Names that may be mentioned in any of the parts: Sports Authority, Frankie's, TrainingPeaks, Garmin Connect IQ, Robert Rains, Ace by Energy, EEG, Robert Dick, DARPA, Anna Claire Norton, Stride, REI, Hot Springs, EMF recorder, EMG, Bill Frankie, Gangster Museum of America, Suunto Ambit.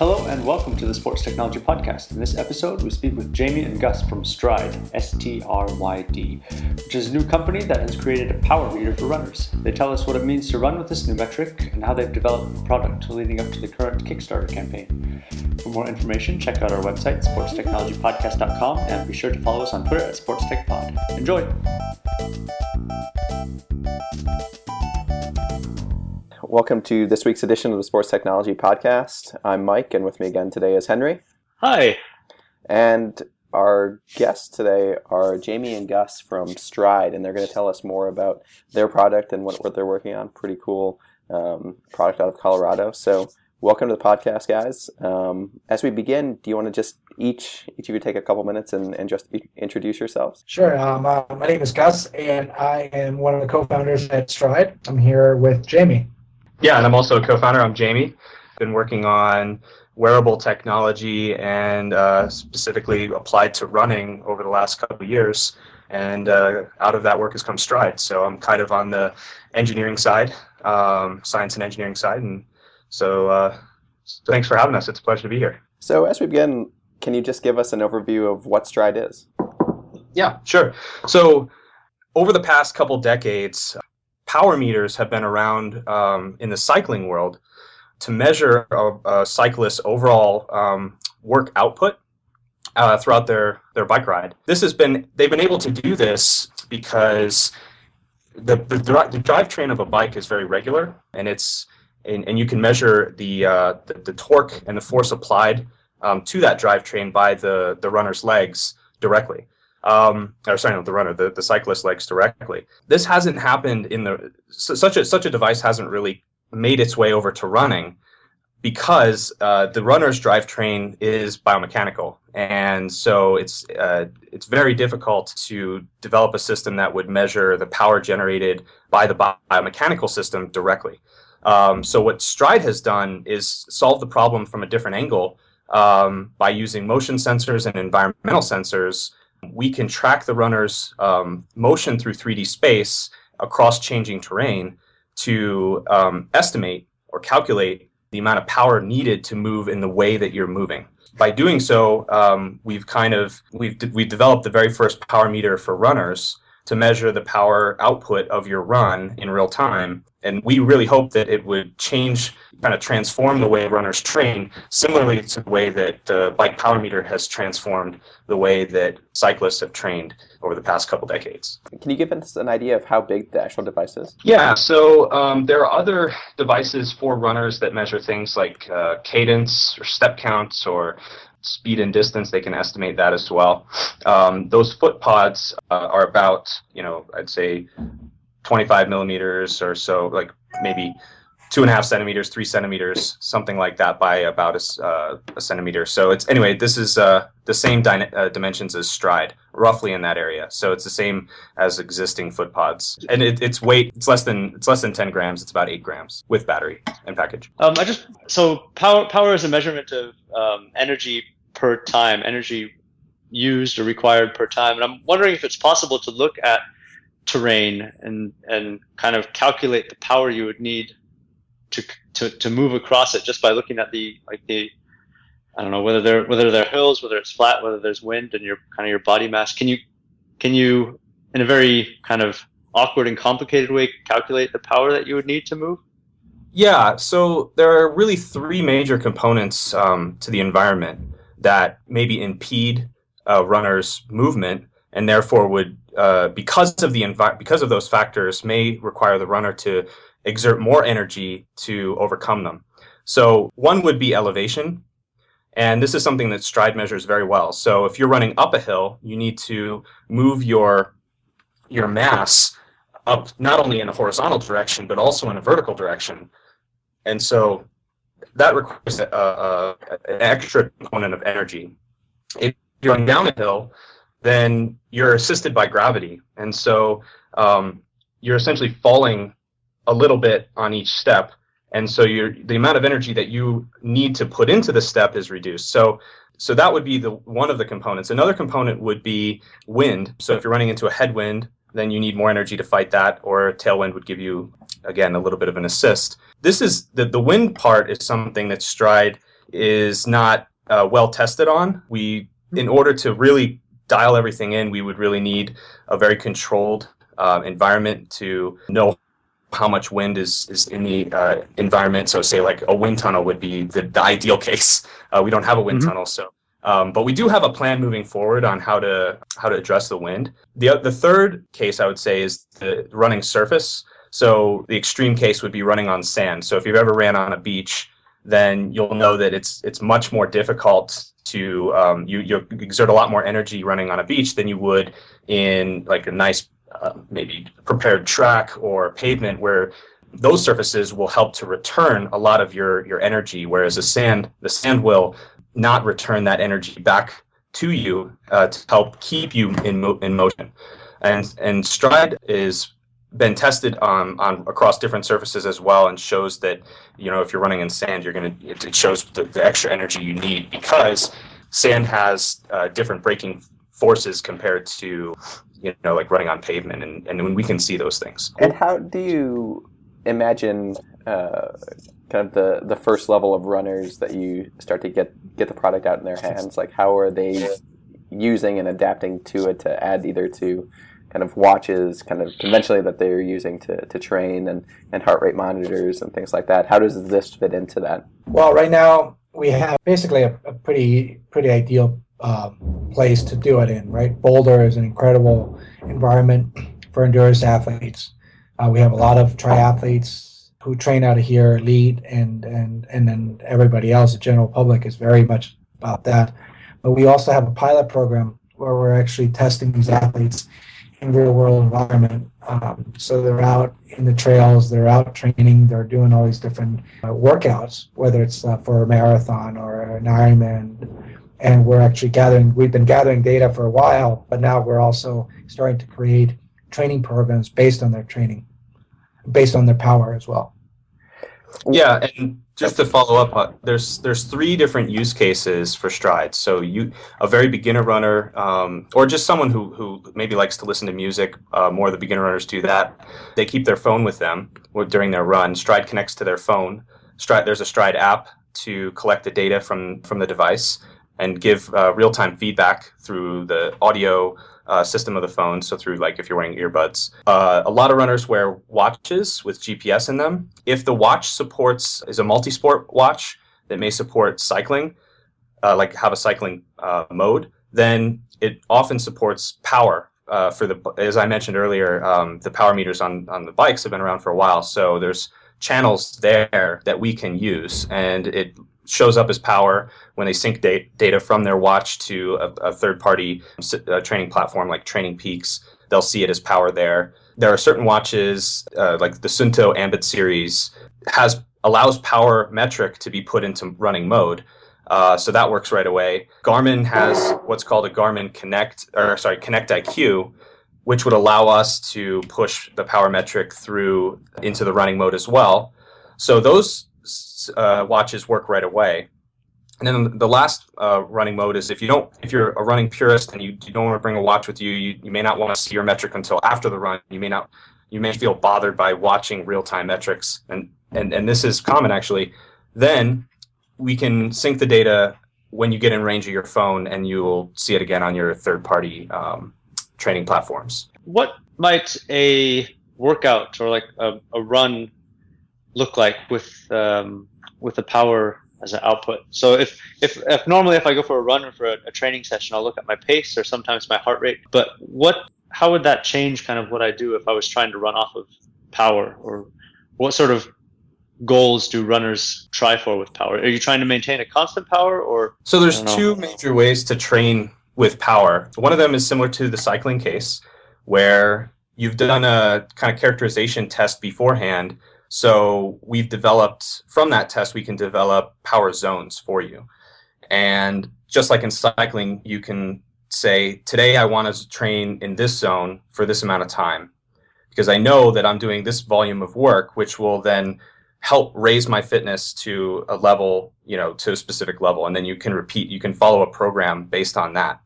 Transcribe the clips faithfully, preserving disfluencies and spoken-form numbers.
Hello and welcome to the Sports Technology Podcast. In this episode, we speak with Jamie and Gus from Stride, S T R Y D, which is a new company that has created a power meter for runners. They tell us what it means to run with this new metric and how they've developed the product leading up to the current Kickstarter campaign. For more information, check out our website, sports technology podcast dot com, and be sure to follow us on Twitter at sports tech pod. Enjoy! Welcome to this week's edition of the Sports Technology Podcast. I'm Mike, and with me again today is Henry. Hi. And our guests today are Jamie and Gus from Stride, and they're going to tell us more about their product and what, what they're working on. Pretty cool um, product out of Colorado. So welcome to the podcast, guys. Um, as we begin, do you want to just each each of you take a couple minutes and, and just introduce yourselves? Sure. Um, uh, my name is Gus, and I am one of the co-founders at Stride. I'm here with Jamie. Yeah, and I'm also a co-founder. I'm Jamie. I've been working on wearable technology and uh, specifically applied to running over the last couple of years. And uh, out of that work has come Stride. So I'm kind of on the engineering side, um, science and engineering side. And so, uh, so thanks for having us. It's a pleasure to be here. So as we begin, can you just give us an overview of what Stride is? Yeah, sure. So over the past couple decades, power meters have been around um, in the cycling world to measure a, a cyclist's overall um, work output uh, throughout their, their bike ride. This has been they've been able to do this because the the, the drivetrain of a bike is very regular, and it's and, and you can measure the, uh, the the torque and the force applied um, to that drivetrain by the the runner's legs directly. Um, or sorry, not the runner, the, the cyclist legs directly. This hasn't happened in the so, such a such a device hasn't really made its way over to running because uh, the runner's drivetrain is biomechanical, and so it's uh, it's very difficult to develop a system that would measure the power generated by the biomechanical system directly. Um, so what Stride has done is solve the problem from a different angle um, by using motion sensors and environmental sensors. We can track the runner's um, motion through three D space across changing terrain to um, estimate or calculate the amount of power needed to move in the way that you're moving. By doing so, um, we've kind of we've de- we've developed the very first power meter for runners to measure the power output of your run in real time. And we really hope that it would change, kind of transform the way runners train, similarly to the way that the bike power meter has transformed the way that cyclists have trained over the past couple decades. Can you give us an idea of how big the actual device is? Yeah, so um, there are other devices for runners that measure things like uh, cadence or step counts or speed and distance. They can estimate that as well. Um, those foot pods uh, are about, you know, I'd say twenty-five millimeters or so, like maybe two and a half centimeters, three centimeters, something like that by about a, uh, a centimeter. So it's anyway, this is uh, the same dy- uh, dimensions as Stride, roughly in that area. So it's the same as existing foot pods, and it, it's weight. It's less than it's less than ten grams. It's about eight grams with battery and package. Um, I just so power power is a measurement of um, energy per time, energy used or required per time. And I'm wondering if it's possible to look at terrain and and kind of calculate the power you would need To, to to move across it just by looking at the like the I don't know whether they're whether they're hills, whether it's flat, whether there's wind, and your kind of your body mass. Can you can you in a very kind of awkward and complicated way calculate the power that you would need to move? Yeah. So there are really three major components um, to the environment that maybe impede a runner's movement, and therefore would uh, because of the envi- because of those factors may require the runner to exert more energy to overcome them. So one would be elevation, and this is something that Stride measures very well. So if you're running up a hill, you need to move your your mass up not only in a horizontal direction but also in a vertical direction, and so that requires a, a, an extra component of energy. If you're running down a hill, then you're assisted by gravity, and so um, you're essentially falling a little bit on each step, and so you're, the amount of energy that you need to put into the step is reduced. So so that would be the one of the components. Another component would be wind. So if you're running into a headwind, then you need more energy to fight that, or a tailwind would give you, again, a little bit of an assist. This is the, the wind part is something that Stride is not uh, well tested on. We, in order to really dial everything in, we would really need a very controlled uh, environment to know how much wind is, is in the uh, environment. So say like a wind tunnel would be the, the ideal case. Uh, we don't have a wind mm-hmm. tunnel, so um, but we do have a plan moving forward on how to how to address the wind. The the third case I would say is the running surface. So the extreme case would be running on sand. So if you've ever ran on a beach, then you'll know that it's it's much more difficult to um, you you exert a lot more energy running on a beach than you would in like a nice Uh, maybe prepared track or pavement, where those surfaces will help to return a lot of your your energy, whereas the sand the sand will not return that energy back to you uh, to help keep you in mo- in motion. And and Stride is been tested on on across different surfaces as well, and shows that, you know, if you're running in sand, you're gonna it, it shows the, the extra energy you need, because sand has uh, different braking forces compared to, you know, like running on pavement, and, and we can see those things. And how do you imagine uh, kind of the, the first level of runners that you start to get, get the product out in their hands? Like, how are they using and adapting to it to add either to kind of watches kind of conventionally that they're using to, to train and, and heart rate monitors and things like that? How does this fit into that? Well, right now we have basically a, a pretty pretty ideal Uh, place to do it in, right? Boulder is an incredible environment for endurance athletes. Uh, we have a lot of triathletes who train out of here, elite, and and and then everybody else, the general public, is very much about that. But we also have a pilot program where we're actually testing these athletes in real-world environment. Um, so they're out in the trails, they're out training, they're doing all these different uh, workouts, whether it's uh, for a marathon or an Ironman. And we're actually gathering, we've been gathering data for a while, but now we're also starting to create training programs based on their training, based on their power as well. Yeah, and just to follow up, there's there's three different use cases for Stride. So you, a very beginner runner, um, or just someone who, who maybe likes to listen to music, uh, more of the beginner runners do that. They keep their phone with them during their run. Stride connects to their phone. Stride, there's a Stride app to collect the data from, from the device and give uh, real-time feedback through the audio uh, system of the phone, so through, like, if you're wearing earbuds. Uh, a lot of runners wear watches with G P S in them. If the watch supports, is a multi-sport watch that may support cycling, uh, like have a cycling uh, mode, then it often supports power. Uh, for the, as I mentioned earlier, um, the power meters on, on the bikes have been around for a while, so there's channels there that we can use, and it shows up as power when they sync date, data from their watch to a, a third-party uh, training platform like TrainingPeaks. They'll see it as power there. There are certain watches, uh, like the Suunto Ambit series, has allows power metric to be put into running mode, uh, so that works right away. Garmin has what's called a Garmin Connect, or sorry, Connect I Q, which would allow us to push the power metric through into the running mode as well. So those Uh, watches work right away. And then the last uh, running mode is if you don't, if you're a running purist and you, you don't want to bring a watch with you, you, you may not want to see your metric until after the run. You may not, you may feel bothered by watching real-time metrics, and and and this is common actually. Then we can sync the data when you get in range of your phone, and you will see it again on your third-party um, training platforms. What might a workout or like a, a run look like with um, with the power as an output? So if, if if normally if I go for a run or for a, a training session, I'll look at my pace or sometimes my heart rate. But what how would that change kind of what I do if I was trying to run off of power? Or what sort of goals do runners try for with power? Are you trying to maintain a constant power? Or so there's two major ways to train with power. One of them is similar to the cycling case, where you've done a kind of characterization test beforehand. So we've developed, from that test, we can develop power zones for you. And just like in cycling, you can say, today I want to train in this zone for this amount of time, because I know that I'm doing this volume of work, which will then help raise my fitness to a level, you know, to a specific level. And then you can repeat, you can follow a program based on that.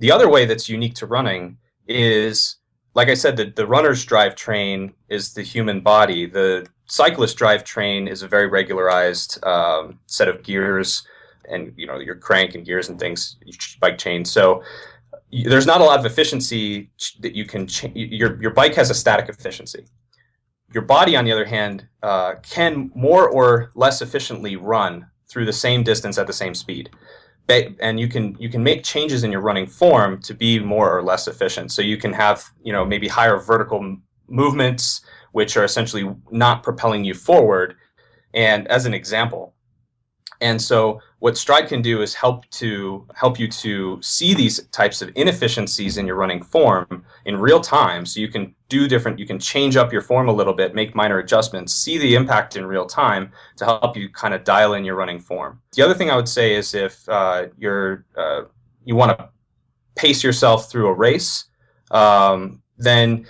The other way that's unique to running is, like I said, the, the runner's drivetrain is the human body. The cyclist drivetrain is a very regularized um, set of gears, and you know, your crank and gears and things, bike chain. So there's not a lot of efficiency that you can change. Your, your bike has a static efficiency. Your body, on the other hand, uh, can more or less efficiently run through the same distance at the same speed. And you can you can make changes in your running form to be more or less efficient. So you can have, you know, maybe higher vertical m- movements, which are essentially not propelling you forward. And as an example, and so what Stride can do is help to help you to see these types of inefficiencies in your running form in real time. So you can do different, you can change up your form a little bit, make minor adjustments, see the impact in real time to help you kind of dial in your running form. The other thing I would say is if uh, you're uh, you want to pace yourself through a race, um, then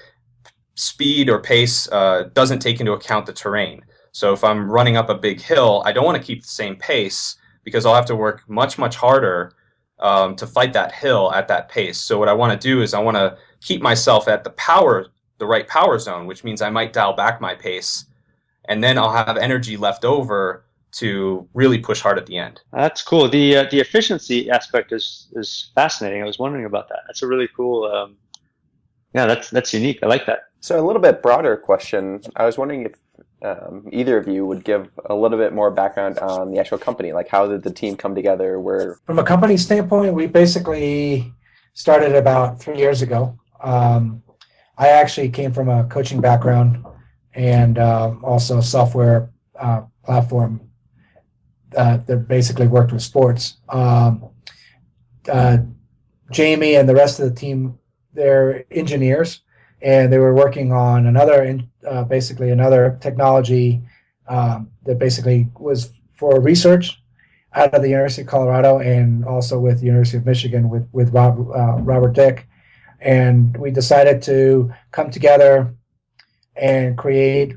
speed or pace uh, doesn't take into account the terrain. So if I'm running up a big hill, I don't want to keep the same pace because I'll have to work much, much harder um, to fight that hill at that pace. So what I want to do is I want to keep myself at the power, the right power zone, which means I might dial back my pace, and then I'll have energy left over to really push hard at the end. That's cool. The uh, the efficiency aspect is is fascinating. I was wondering about that. That's a really cool. Um, yeah, that's that's unique. I like that. So a little bit broader question. I was wondering if Um, either of you would give a little bit more background on the actual company. Like, how did the team come together? Where, from a company standpoint, we basically started about three years ago. Um, I actually came from a coaching background and uh, also software uh, platform uh, that basically worked with sports. Um, uh, Jamie and the rest of the team, they're engineers. And they were working on another, uh, basically another technology um, that basically was for research out of the University of Colorado and also with the University of Michigan with, with Rob, uh, Robert Dick. And we decided to come together and create,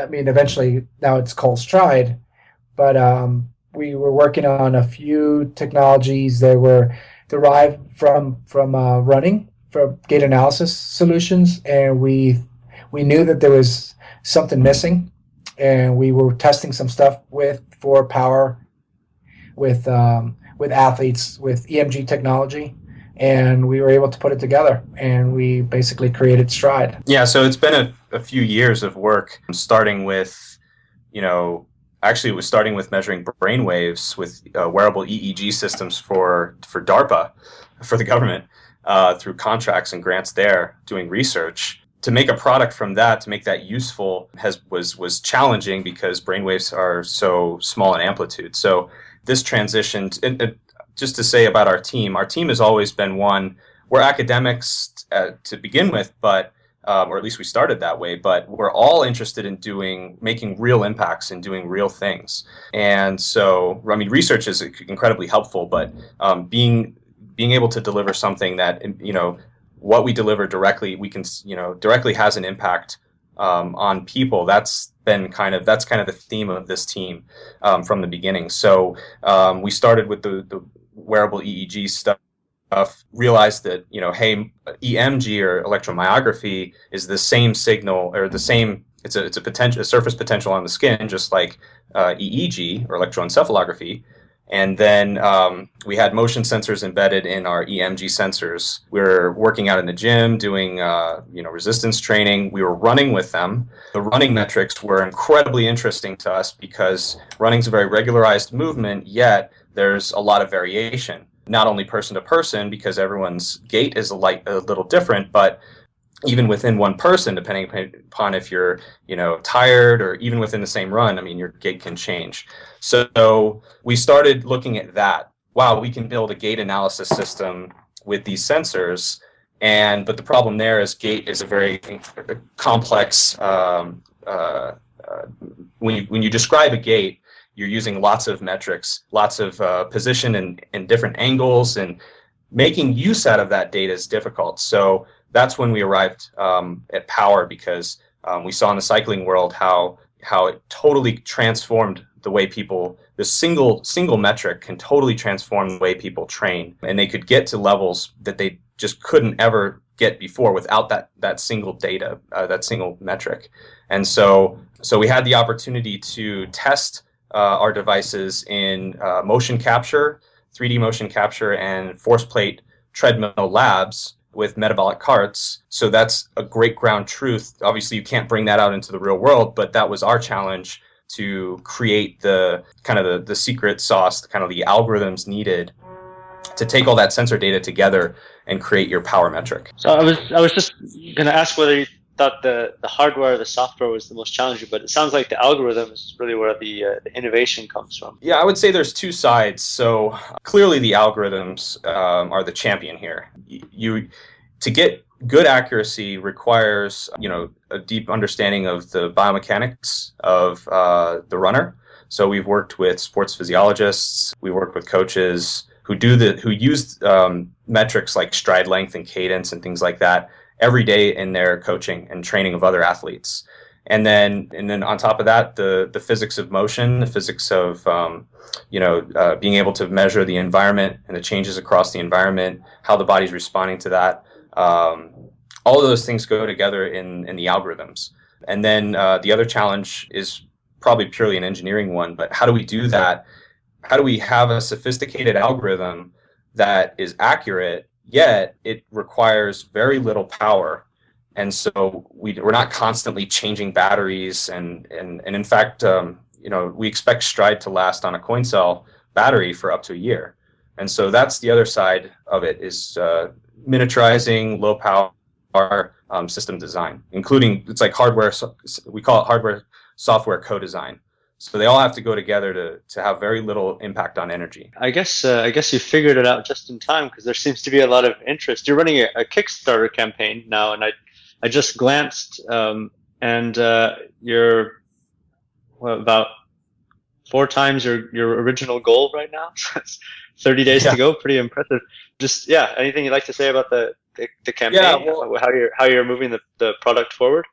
I mean, eventually now it's called Stride, but um, we were working on a few technologies that were derived from, from uh, running. For data analysis solutions, and we we knew that there was something missing, and we were testing some stuff with for power, with um, with athletes, with E M G technology, and we were able to put it together, and we basically created Stride. Yeah, so it's been a, a few years of work, starting with, you know, actually it was starting with measuring brain waves with uh, wearable E E G systems for for DARPA, for the government. Uh, through contracts and grants there, doing research. To make a product from that, to make that useful, has was was challenging because brainwaves are so small in amplitude. So this transition, and, and just to say about our team, our team has always been one, we're academics uh, to begin with, but um, or at least we started that way, but we're all interested in doing, making real impacts and doing real things. And so, I mean, research is incredibly helpful, but um, being... being able to deliver something that, you know, what we deliver directly, we can, you know, directly has an impact um, on people. That's been kind of, that's kind of the theme of this team um, from the beginning. So um, we started with the, the wearable E E G stuff, realized that, you know, hey, E M G or electromyography is the same signal or the same, it's a, it's a potential, a surface potential on the skin, just like uh, E E G or electroencephalography. And then um, we had motion sensors embedded in our E M G sensors. We were working out in the gym, doing uh, you know, resistance training. We were running with them. The running metrics were incredibly interesting to us because running's a very regularized movement, yet there's a lot of variation, not only person to person because everyone's gait is a, light, a little different, but even within one person, depending upon if you're, you know, tired or even within the same run, I mean, your gait can change. So we started looking at that. Wow, we can build a gait analysis system with these sensors. And but the problem there is gait is a very complex, um, uh, uh, when, you, when you describe a gait, you're using lots of metrics, lots of uh, position and, and different angles, and making use out of that data is difficult. So that's when we arrived um, at power, because um, we saw in the cycling world how how it totally transformed the way people, the single single metric can totally transform the way people train. And they could get to levels that they just couldn't ever get before without that that single data, uh, that single metric. And so so we had the opportunity to test uh, our devices in uh, motion capture, three D motion capture, and force plate treadmill labs with metabolic carts. So that's a great ground truth. Obviously, you can't bring that out into the real world, but that was our challenge, to create the kind of the, the secret sauce, the kind of the algorithms needed to take all that sensor data together and create your power metric. So I was I was just going to ask whether you thought the, the hardware or the software was the most challenging, but it sounds like the algorithm is really where the, uh, the innovation comes from. Yeah, I would say there's two sides. So uh, clearly the algorithms um, are the champion here. You to get good accuracy requires, you know, a deep understanding of the biomechanics of uh, the runner. So we've worked with sports physiologists, we work with coaches who do the who use um, metrics like stride length and cadence and things like that every day in their coaching and training of other athletes. And then, and then on top of that, the the physics of motion, the physics of um, you know uh, being able to measure the environment and the changes across the environment, how the body's responding to that. Um, all of those things go together in in the algorithms. And then uh, the other challenge is probably purely an engineering one. But how do we do that? How do we have a sophisticated algorithm that is accurate, yet it requires very little power? And so we, we're not constantly changing batteries. And, and, and in fact, um, you know, we expect Stride to last on a coin cell battery for up to a year. And so that's the other side of it, is uh, miniaturizing, low power um, system design, including, it's like hardware, we call it hardware software co-design. So they all have to go together to, to have very little impact on energy. I guess uh, I guess you figured it out just in time, because there seems to be a lot of interest. You're running a, a Kickstarter campaign now, and I I just glanced, um, and uh, you're well, about four times your, your original goal right now. thirty days yeah. to go, pretty impressive. Just yeah, anything you'd like to say about the the, the campaign? Yeah, well, how you're how you're moving the, the product forward?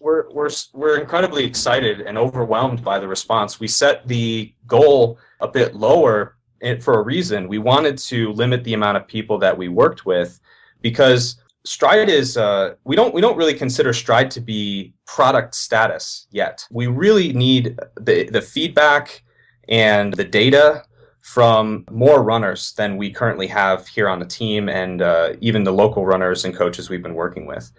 We're we're we're incredibly excited and overwhelmed by the response. We set the goal a bit lower for a reason. We wanted to limit the amount of people that we worked with, because Stride is uh, we don't we don't really consider Stride to be product status yet. We really need the the feedback and the data from more runners than we currently have here on the team, and uh, even the local runners and coaches we've been working with.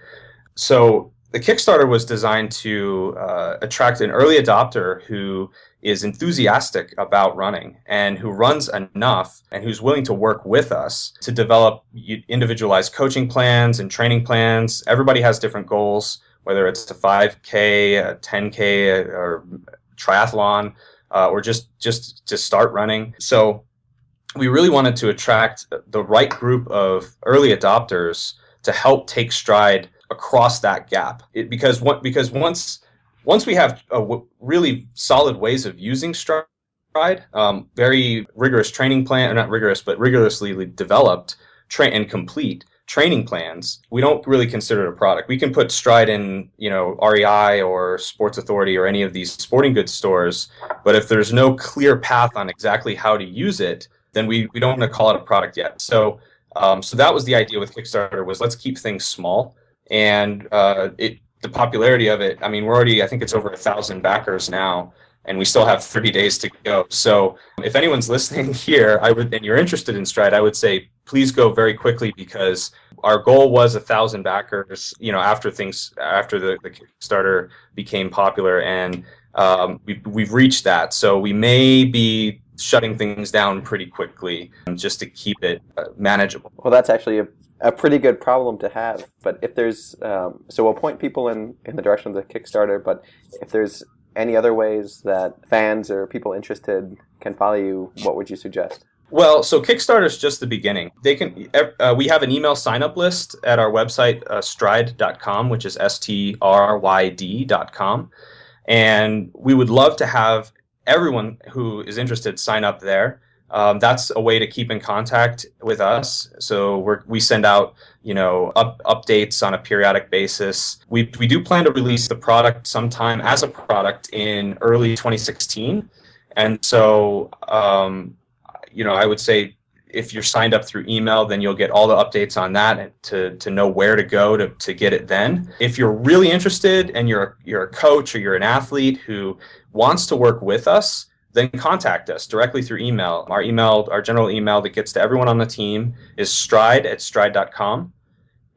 So the Kickstarter was designed to uh, attract an early adopter who is enthusiastic about running and who runs enough and who's willing to work with us to develop individualized coaching plans and training plans. Everybody has different goals, whether it's a five K, a ten K, or triathlon, uh, or just, just to start running. So we really wanted to attract the right group of early adopters to help take Stride across that gap, it, because what, because once once we have a w- really solid ways of using Stride, um, very rigorous training plan, or not rigorous, but rigorously developed tra- and complete training plans, we don't really consider it a product. We can put Stride in, you know, R E I or Sports Authority or any of these sporting goods stores, but if there's no clear path on exactly how to use it, then we, we don't want to call it a product yet. So um, so that was the idea with Kickstarter, was let's keep things small. And uh, it, the popularity of it, I mean, we're already, I think it's over a thousand backers now, and we still have thirty days to go. So if anyone's listening here, I would, and you're interested in Stride, I would say, please go very quickly, because our goal was a thousand backers, you know, after things, after the, the Kickstarter became popular, and um, we, we've reached that. So we may be shutting things down pretty quickly just to keep it manageable. Well, that's actually a a pretty good problem to have. But if there's, um, so we'll point people in, in the direction of the Kickstarter, but if there's any other ways that fans or people interested can follow you, what would you suggest? Well, so Kickstarter is just the beginning. They can. Uh, we have an email sign-up list at our website, uh, stride dot com, which is S T R Y D dot com. And we would love to have everyone who is interested sign up there. Um, that's a way to keep in contact with us. So we we send out, you know, up, updates on a periodic basis. We we do plan to release the product sometime as a product in early twenty sixteen. And so, um, you know, I would say if you're signed up through email, then you'll get all the updates on that and to to know where to go to, to get it then. If you're really interested and you're you're a coach or you're an athlete who wants to work with us, then contact us directly through email. Our email, our general email that gets to everyone on the team is stride at stride dot com.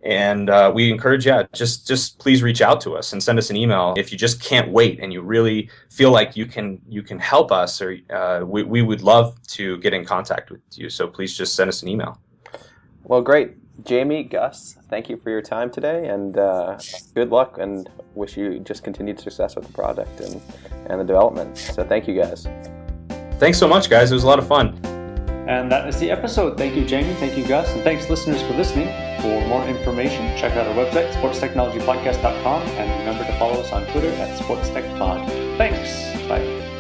And uh, we encourage, yeah, just just please reach out to us and send us an email if you just can't wait and you really feel like you can you can help us, or uh, we, we would love to get in contact with you. So please just send us an email. Well, great. Jamie, Gus, thank you for your time today, and uh, good luck, and wish you just continued success with the product and, and the development. So thank you, guys. Thanks so much, guys. It was a lot of fun. And that is the episode. Thank you, Jamie. Thank you, Gus. And thanks, listeners, for listening. For more information, check out our website, sports technology podcast dot com. And remember to follow us on Twitter at sports tech pod. Thanks. Bye.